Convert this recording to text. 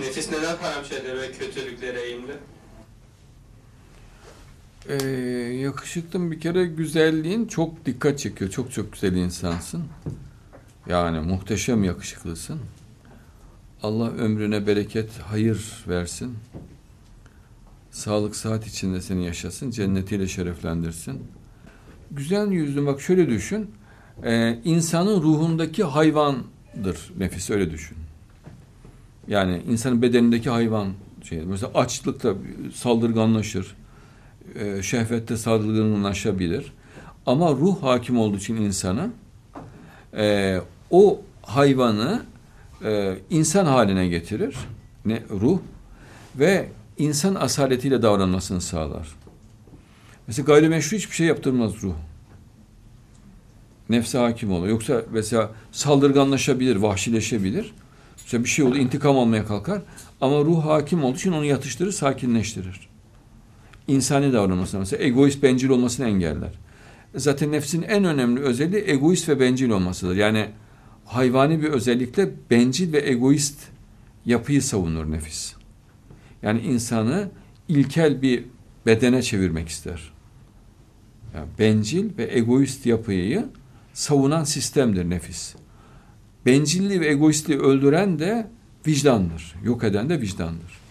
Nefis neden haram şeylere ve kötülüklere eğimli? Yakışıklım, bir kere güzelliğin çok dikkat çekiyor. Çok güzel insansın. Yani muhteşem yakışıklısın. Allah ömrüne bereket, hayır versin. Sağlık, sıhhat içinde seni yaşasın. Cennetiyle şereflendirsin. Güzel yüzlü, bak şöyle düşün. İnsanın ruhundaki hayvandır nefis, öyle düşün. Yani insanın bedenindeki hayvan şey. Mesela açlıkta saldırganlaşır. Şehvette saldırganlaşabilir. Ama ruh hakim olduğu için insana o hayvanı insan haline getirir. Ruh ve insan asaletiyle davranmasını sağlar. Mesela gayrimeşru hiçbir şey yaptırmaz ruh. Nefse hakim olur. Yoksa mesela saldırganlaşabilir, vahşileşebilir. Mesela bir şey olur, intikam almaya kalkar. Ama ruh hakim olduğu için onu yatıştırır, sakinleştirir. İnsani davranmasına, mesela egoist, bencil olmasını engeller. Zaten nefsin en önemli özelliği egoist ve bencil olmasıdır. Yani hayvani bir özellikle bencil ve egoist yapıyı savunur nefis. Yani insanı ilkel bir bedene çevirmek ister. Yani bencil ve egoist yapıyı savunan sistemdir nefis. Bencilliği ve egoistliği öldüren de vicdandır. Yok eden de vicdandır.